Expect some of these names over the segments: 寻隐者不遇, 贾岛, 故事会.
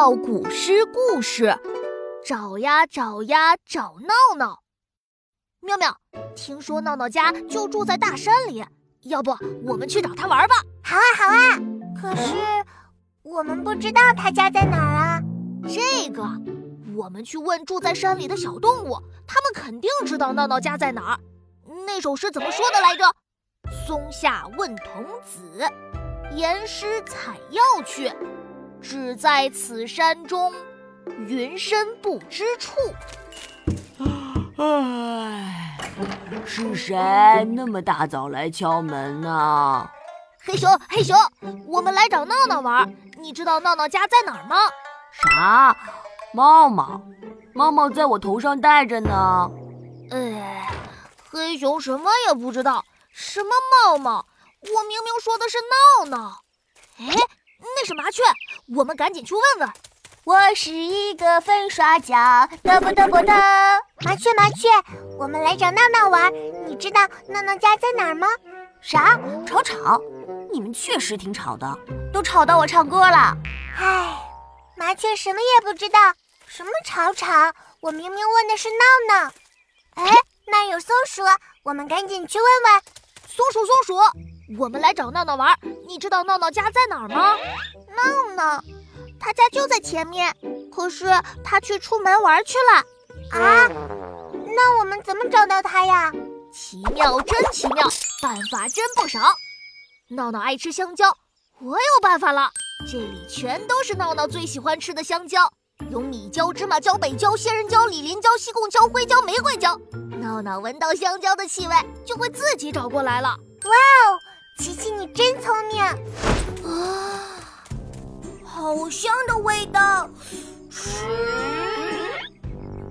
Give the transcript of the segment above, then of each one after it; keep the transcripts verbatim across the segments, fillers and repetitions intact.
到古诗故事，找呀找呀找闹闹。妙妙，听说闹闹家就住在大山里，要不我们去找他玩吧？好啊好啊，可是我们不知道他家在哪儿啊。这个我们去问住在山里的小动物，他们肯定知道闹闹家在哪儿。那首诗怎么说的来着？松下问童子，言师采药去，只在此山中，云深不知处。唉，是谁那么大早来敲门啊？黑熊，黑熊，我们来找闹闹玩，你知道闹闹家在哪儿吗？啥？猫猫，猫猫在我头上戴着呢。哎，黑熊什么也不知道，什么猫猫？我明明说的是闹闹。哎，那是麻雀，我们赶紧去问问。我是一个粉刷匠，嘚啵嘚啵嘚。麻雀，麻雀，我们来找闹闹玩，你知道闹闹家在哪儿吗？啥？吵吵？你们确实挺吵的，都吵到我唱歌了。唉，麻雀什么也不知道，什么吵吵？我明明问的是闹闹。哎，那有松鼠，我们赶紧去问问。松鼠，松鼠，我们来找闹闹玩，你知道闹闹家在哪儿吗？闹闹，他家就在前面，可是他去出门玩去了。啊，那我们怎么找到他呀？奇妙，真奇妙，办法真不少。闹闹爱吃香蕉，我有办法了。这里全都是闹闹最喜欢吃的香蕉，有米蕉、芝麻蕉、北蕉、仙人蕉、李林蕉、西贡蕉、灰蕉、玫瑰蕉。闹闹闻到香蕉的气味，就会自己找过来了。哇哦，琪琪你真聪明啊！好香的味道，吃！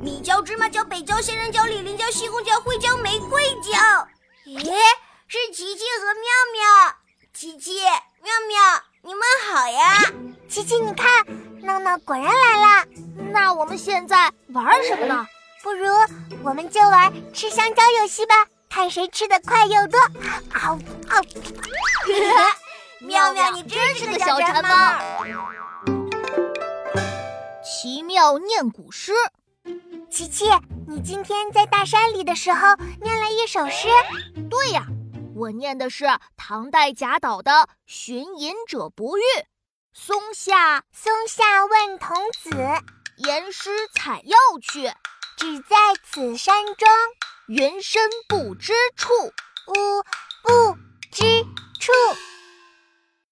米蕉、芝麻蕉、北蕉、仙人蕉、李林蕉、西贡蕉、灰蕉、玫瑰蕉。咦，是琪琪和妙妙。琪琪，妙妙，你们好呀！琪琪，你看，闹闹果然来了。那我们现在玩什么呢？不如我们就玩吃香蕉游戏吧，看谁吃得快又多。啊啊！妙妙，你真是个小馋猫。奇妙念古诗，琪琪，你今天在大山里的时候念了一首诗。对呀。我念的是唐代贾岛的《寻隐者不遇》。松下，松下问童子，言师采药去，只在此山中，云深不知处。不不知。